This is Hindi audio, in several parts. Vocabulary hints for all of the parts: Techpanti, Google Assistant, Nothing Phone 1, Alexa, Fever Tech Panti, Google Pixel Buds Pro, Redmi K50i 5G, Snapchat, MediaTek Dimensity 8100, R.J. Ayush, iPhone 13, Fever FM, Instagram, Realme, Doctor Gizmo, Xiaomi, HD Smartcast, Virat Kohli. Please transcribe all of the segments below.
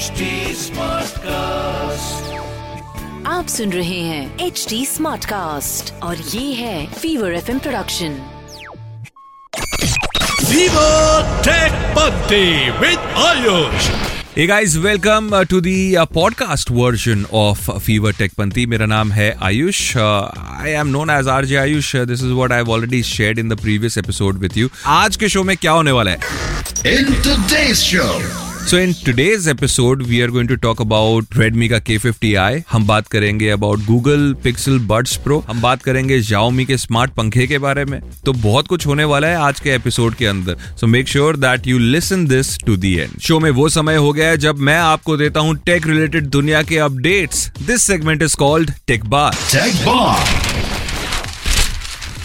HD Smartcast। आप सुन रहे हैं HD Smartcast और ये है Fever FM production. Fever Tech Panti with Ayush। Hey guys, welcome to the podcast version of Fever Tech Panti. मेरा नाम है Ayush. I am known as R.J. Ayush. This is what I've already shared in the previous episode with you. आज के शो में क्या होने वाला है? In today's show. So in today's episode, we are going to talk about Redmi का K50i. हम बात करेंगे about Google Pixel Buds Pro. हम बात करेंगे Xiaomi के स्मार्ट पंखे के बारे में. तो बहुत कुछ होने वाला है आज के एपिसोड के अंदर. So make sure that you listen this to the end. Show में वो समय हो गया है जब मैं आपको देता हूँ टेक रिलेटेड दुनिया के updates. This segment is called Tech Bar. Tech Bar.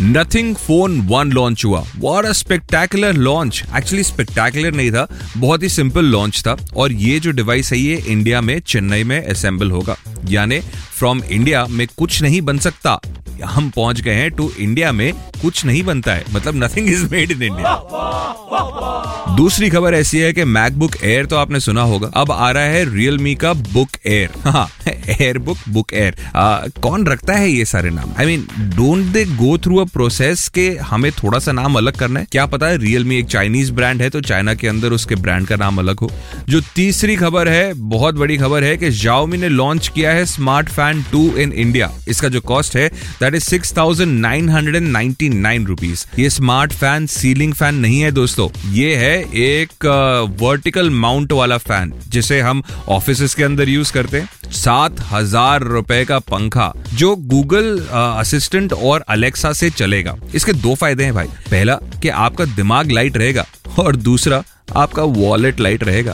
Nothing Phone 1 launch हुआ. What a spectacular launch. Actually spectacular नहीं था, बहुत ही सिंपल लॉन्च था. और ये जो डिवाइस है ये इंडिया में चेन्नई में असेंबल होगा, यानी फ्रॉम इंडिया में कुछ नहीं बन सकता. हम पहुंच गए हैं टू इंडिया में कुछ नहीं बनता है, मतलब nothing is made in India. दूसरी खबर ऐसी है कि मैकबुक एयर तो आपने सुना होगा, अब आ रहा है रियलमी का बुक एयर. हाँ, एयर बुक एयर. कौन रखता है ये सारे नाम? I mean, don't they go through a process के हमें थोड़ा सा नाम अलग करना है? क्या पता है रियलमी एक चाइनीज ब्रांड है तो चाइना के अंदर उसके ब्रांड का नाम अलग हो. जो तीसरी खबर है, बहुत बड़ी खबर है कि Xiaomi ने लॉन्च किया है स्मार्ट फैन 2 इन इंडिया. इसका जो कॉस्ट है That is 6,999 रुपीस. ये स्मार्ट फैन सीलिंग फैन नहीं है दोस्तों, ये है एक वर्टिकल माउंट वाला फैन जिसे हम ऑफिसेस के अंदर यूज करते हैं. 7,000 रुपए का पंखा जो गूगल असिस्टेंट और अलेक्सा से चलेगा. इसके दो फायदे हैं भाई. पहला कि आपका दिमाग लाइट रहेगा और दूसरा आपका वॉलेट लाइट रहेगा.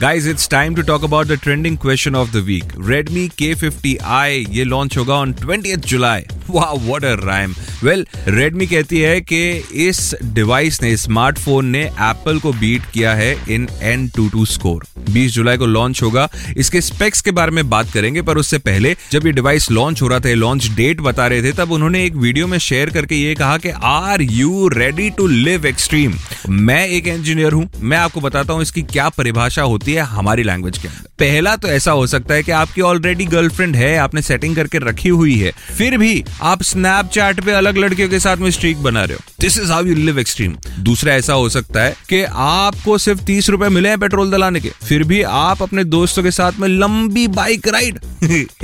Guys, it's time to talk about the trending question of the week. Redmi K50i ये लॉन्च होगा ऑन 20th July. वाह, what a rhyme. Well, Redmi कहती है कि इस डिवाइस ने, स्मार्टफोन ने एप्पल को बीट किया है इन N22 स्कोर. 20 जुलाई को लॉन्च होगा. इसके स्पेक्स के बारे में बात करेंगे, पर उससे पहले जब ये डिवाइस लॉन्च हो रहा था, लॉन्च डेट बता रहे थे, तब उन्होंने एक वीडियो में शेयर करके ये कहा कि are you ready to live extreme. मैं एक इंजीनियर हूं, मैं आपको बताता हूं इसकी क्या परिभाषा होती है हमारी लैंग्वेज के अंदर. पहला तो ऐसा हो सकता है कि आपकी ऑलरेडी गर्लफ्रेंड है, आपने सेटिंग करके रखी हुई है, फिर भी आप स्नैपचैट पे अलग लड़कियों के साथ में स्ट्रीक बना रहे हो. This is how you live extreme. दूसरा ऐसा हो सकता है कि आपको सिर्फ 30 रुपए मिले हैं पेट्रोल डलाने के, फिर भी आप अपने दोस्तों के साथ में लंबी बाइक राइड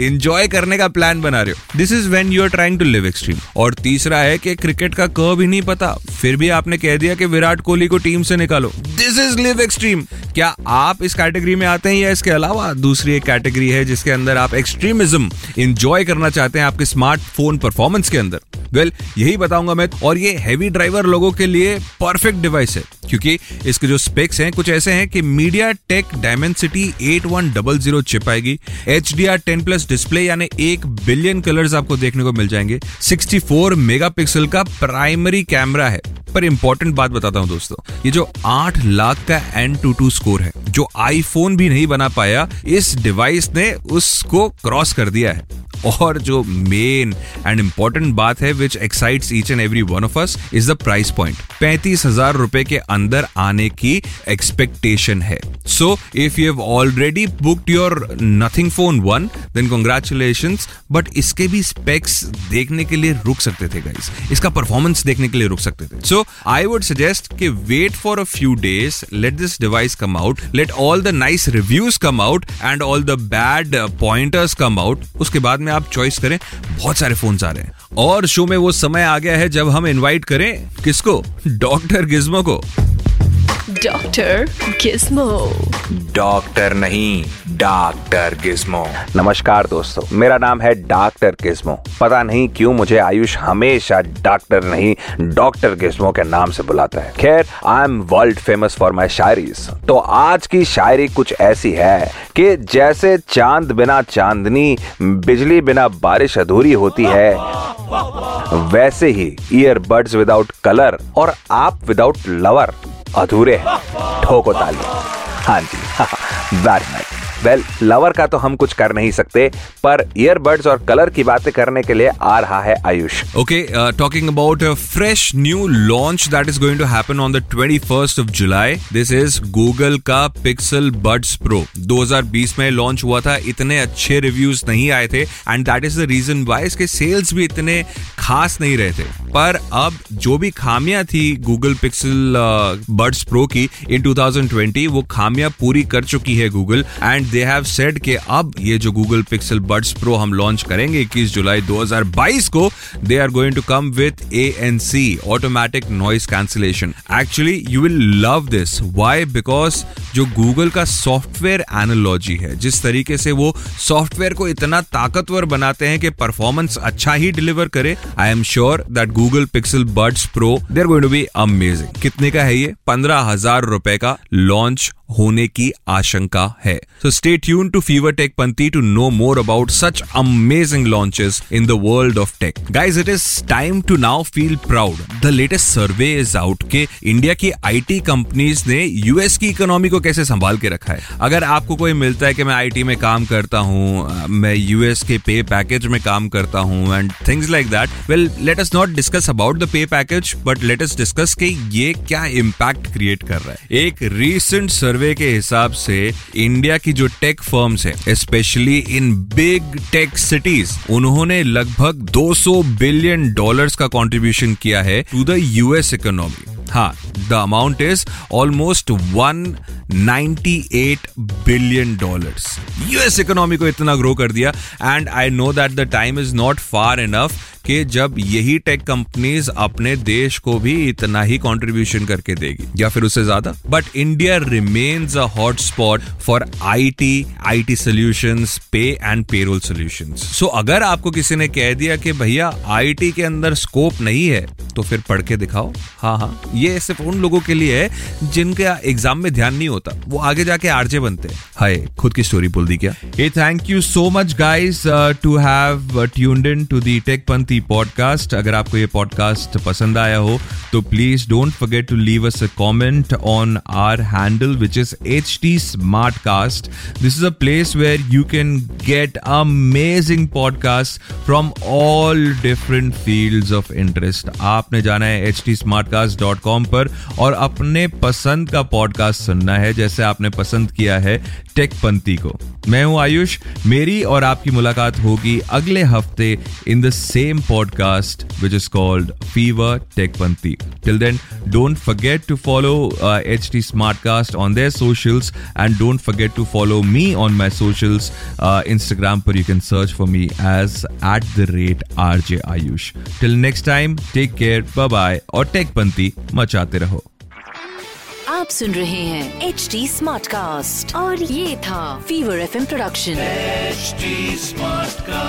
एंजॉय करने का प्लान बना रहे हो. This is when you are trying to live extreme. और तीसरा है कि क्रिकेट का कर्व ही नहीं पता, फिर भी आपने कह दिया कि विराट कोहली को टीम से निकालो. This is live extreme. क्या आप इस कैटेगरी में आते हैं? या इसके अलावा दूसरी एक कैटेगरी है जिसके अंदर आप एक्सट्रीमिज्म एंजॉय करना चाहते हैं आपके स्मार्टफोन परफॉर्मेंस के अंदर? वेल, यही बताऊंगा मैं. और ये हैवी ड्राइवर लोगों के लिए परफेक्ट डिवाइस है, क्योंकि इसके जो स्पेक्स हैं कुछ ऐसे हैं कि MediaTek Dimensity 8100 चिप आएगी, HDR 10 Plus डिस्प्ले यानी 1 बिलियन कलर्स आपको देखने को मिल जाएंगे, 64 मेगापिक्सल का प्राइमरी कैमरा है. पर इंपॉर्टेंट बात बताता हूं दोस्तों, ये जो 8 लाख का N22 स्कोर है जो आईफोन भी नहीं बना पाया, इस डिवाइस ने उसको क्रॉस कर दिया है. और जो मेन एंड इंपॉर्टेंट बात है which excites each and every one of us is the price point. 35,000 रुपए के अंदर आने की एक्सपेक्टेशन है. So if you have already booked your Nothing phone 1 then congratulations, but इसके भी स्पेक्स देखने के लिए रुक सकते थे गाइस, इसका परफॉर्मेंस देखने के लिए रुक सकते थे. सो आई वुड सजेस्ट कि wait for a few days, let this device come out, let all the nice reviews come out and all the bad pointers come out. उसके बाद में आप चॉइस करें. बहुत सारे फोन्स आ रहे हैं और शो में वो समय आ गया है जब हम इनवाइट करें किसको? डॉक्टर गिज्मो को. Doctor Gizmo. डॉक्टर नहीं, डॉक्टर गिज्मो. नमस्कार दोस्तों, मेरा नाम है डॉक्टर गिज्मो. पता नहीं क्यों मुझे आयुष हमेशा डॉक्टर नहीं, डॉक्टर गिज्मो के नाम से बुलाता है. खैर, I am world famous for my शायरीज. तो आज की शायरी कुछ ऐसी है कि जैसे चांद बिना चांदनी, बिजली बिना बारिश अधूरी होती है, वैसे ही ईयरबड्स विदाउट कलर और आप विदाउट लवर अधूरे हैं. ठोको ताली. हाँ जी, वेरी नाइस. वेल लवर का तो हम कुछ कर नहीं सकते, पर ईयरबड्स और कलर की बातें करने के लिए आ रहा है Ayush. Okay, talking about fresh new launch that is going to happen on the 21st of July, this is Google का पिक्सल बड्स प्रो। 2020 में लॉन्च हुआ था, इतने अच्छे रिव्यूज नहीं आए थे and that is the reason why इसके सेल्स भी इतने खास नहीं रहे थे। पर अब जो भी खामियां थी गूगल पिक्सल बड्स प्रो की इन 2020, वो खामियां पूरी कर चुकी है Google and they have said कि अब ये जो गूगल पिक्सल बड्स प्रो हम लॉन्च करेंगे 21 जुलाई 2022 को, they are going to come with ANC, automatic noise cancellation. Actually you will love this, why? Because जो गूगल का सॉफ्टवेयर एनालॉजी है, जिस तरीके से वो सॉफ्टवेयर को इतना ताकतवर बनाते हैं कि परफॉर्मेंस अच्छा ही डिलीवर करे, I am sure that Google Pixel Buds Pro they are going to be amazing. कितने का है ये? 15,000 रुपए का लॉन्च होने की आशंका है। So stay tuned to Fever Tech Panti to know more about such amazing launches in the world of tech. Guys, it is time to now feel proud. The latest survey is out के इंडिया की IT कंपनीज ने US की इकोनॉमी को कैसे संभाल के रखा है। अगर आपको कोई मिलता है कि मैं IT में काम करता हूँ, मैं US के पे पैकेज में काम करता हूँ and things like that, well, let us not discuss about the pay package, but let us discuss कि ये क्या impact create कर रहा है। एक recent सर्वे के हिसाब से इंडिया की जो टेक फर्म्स है, specially in big tech cities, उन्होंने लगभग $200 बिलियन का कंट्रीब्यूशन किया है टू द यूएस इकोनॉमी। हाँ, the amount is almost $198 billion. US economy को इतना ग्रो कर दिया and I know that the time is not far enough कि जब यही टेक कंपनीज अपने देश को भी इतना ही कंट्रीब्यूशन करके देगी या फिर उससे ज्यादा। But India remains a hot spot for IT solutions, pay and payroll solutions. So अगर आपको किसी ने कह दिया कि भैया आईटी के अंदर स्कोप नहीं है, तो फिर पढ़ के दिखाओ। हाँ, ये सिर्फ उन लोगों के लिए है जिनके एग्जाम में ध्यान नहीं होता, वो आगे जाके आरजे बनते हैं। हाय, खुद की स्टोरी बोल दी क्या? ए, thank you so much guys to have tuned in to the take Panti podcast. अगर आपको ये पॉडकास्ट पसंद आया हो तो please don't forget to leave us a comment on our handle which is HD Smartcast. This is a place where you can get amazing podcast from all different fields of interest. आपने जाना है htsmartcast.com पर और अपने पसंद का पॉडकास्ट सुनना है, जैसे आपने पसंद किया है टेक पंती को। मैं हूं आयुष, मेरी और आपकी मुलाकात होगी अगले हफ्ते in the same podcast which is called Fever take पंती। Till then, don't forget to follow HD Smartcast on their socials and don't forget to follow me on my socials. Instagram पर you can search for me as @RJ Ayush। Till next time, take care, bye bye और टेक पंती मचाते रहो। आप सुन रहे हैं HD Smartcast और ये था Fever FM production HD Smartcast।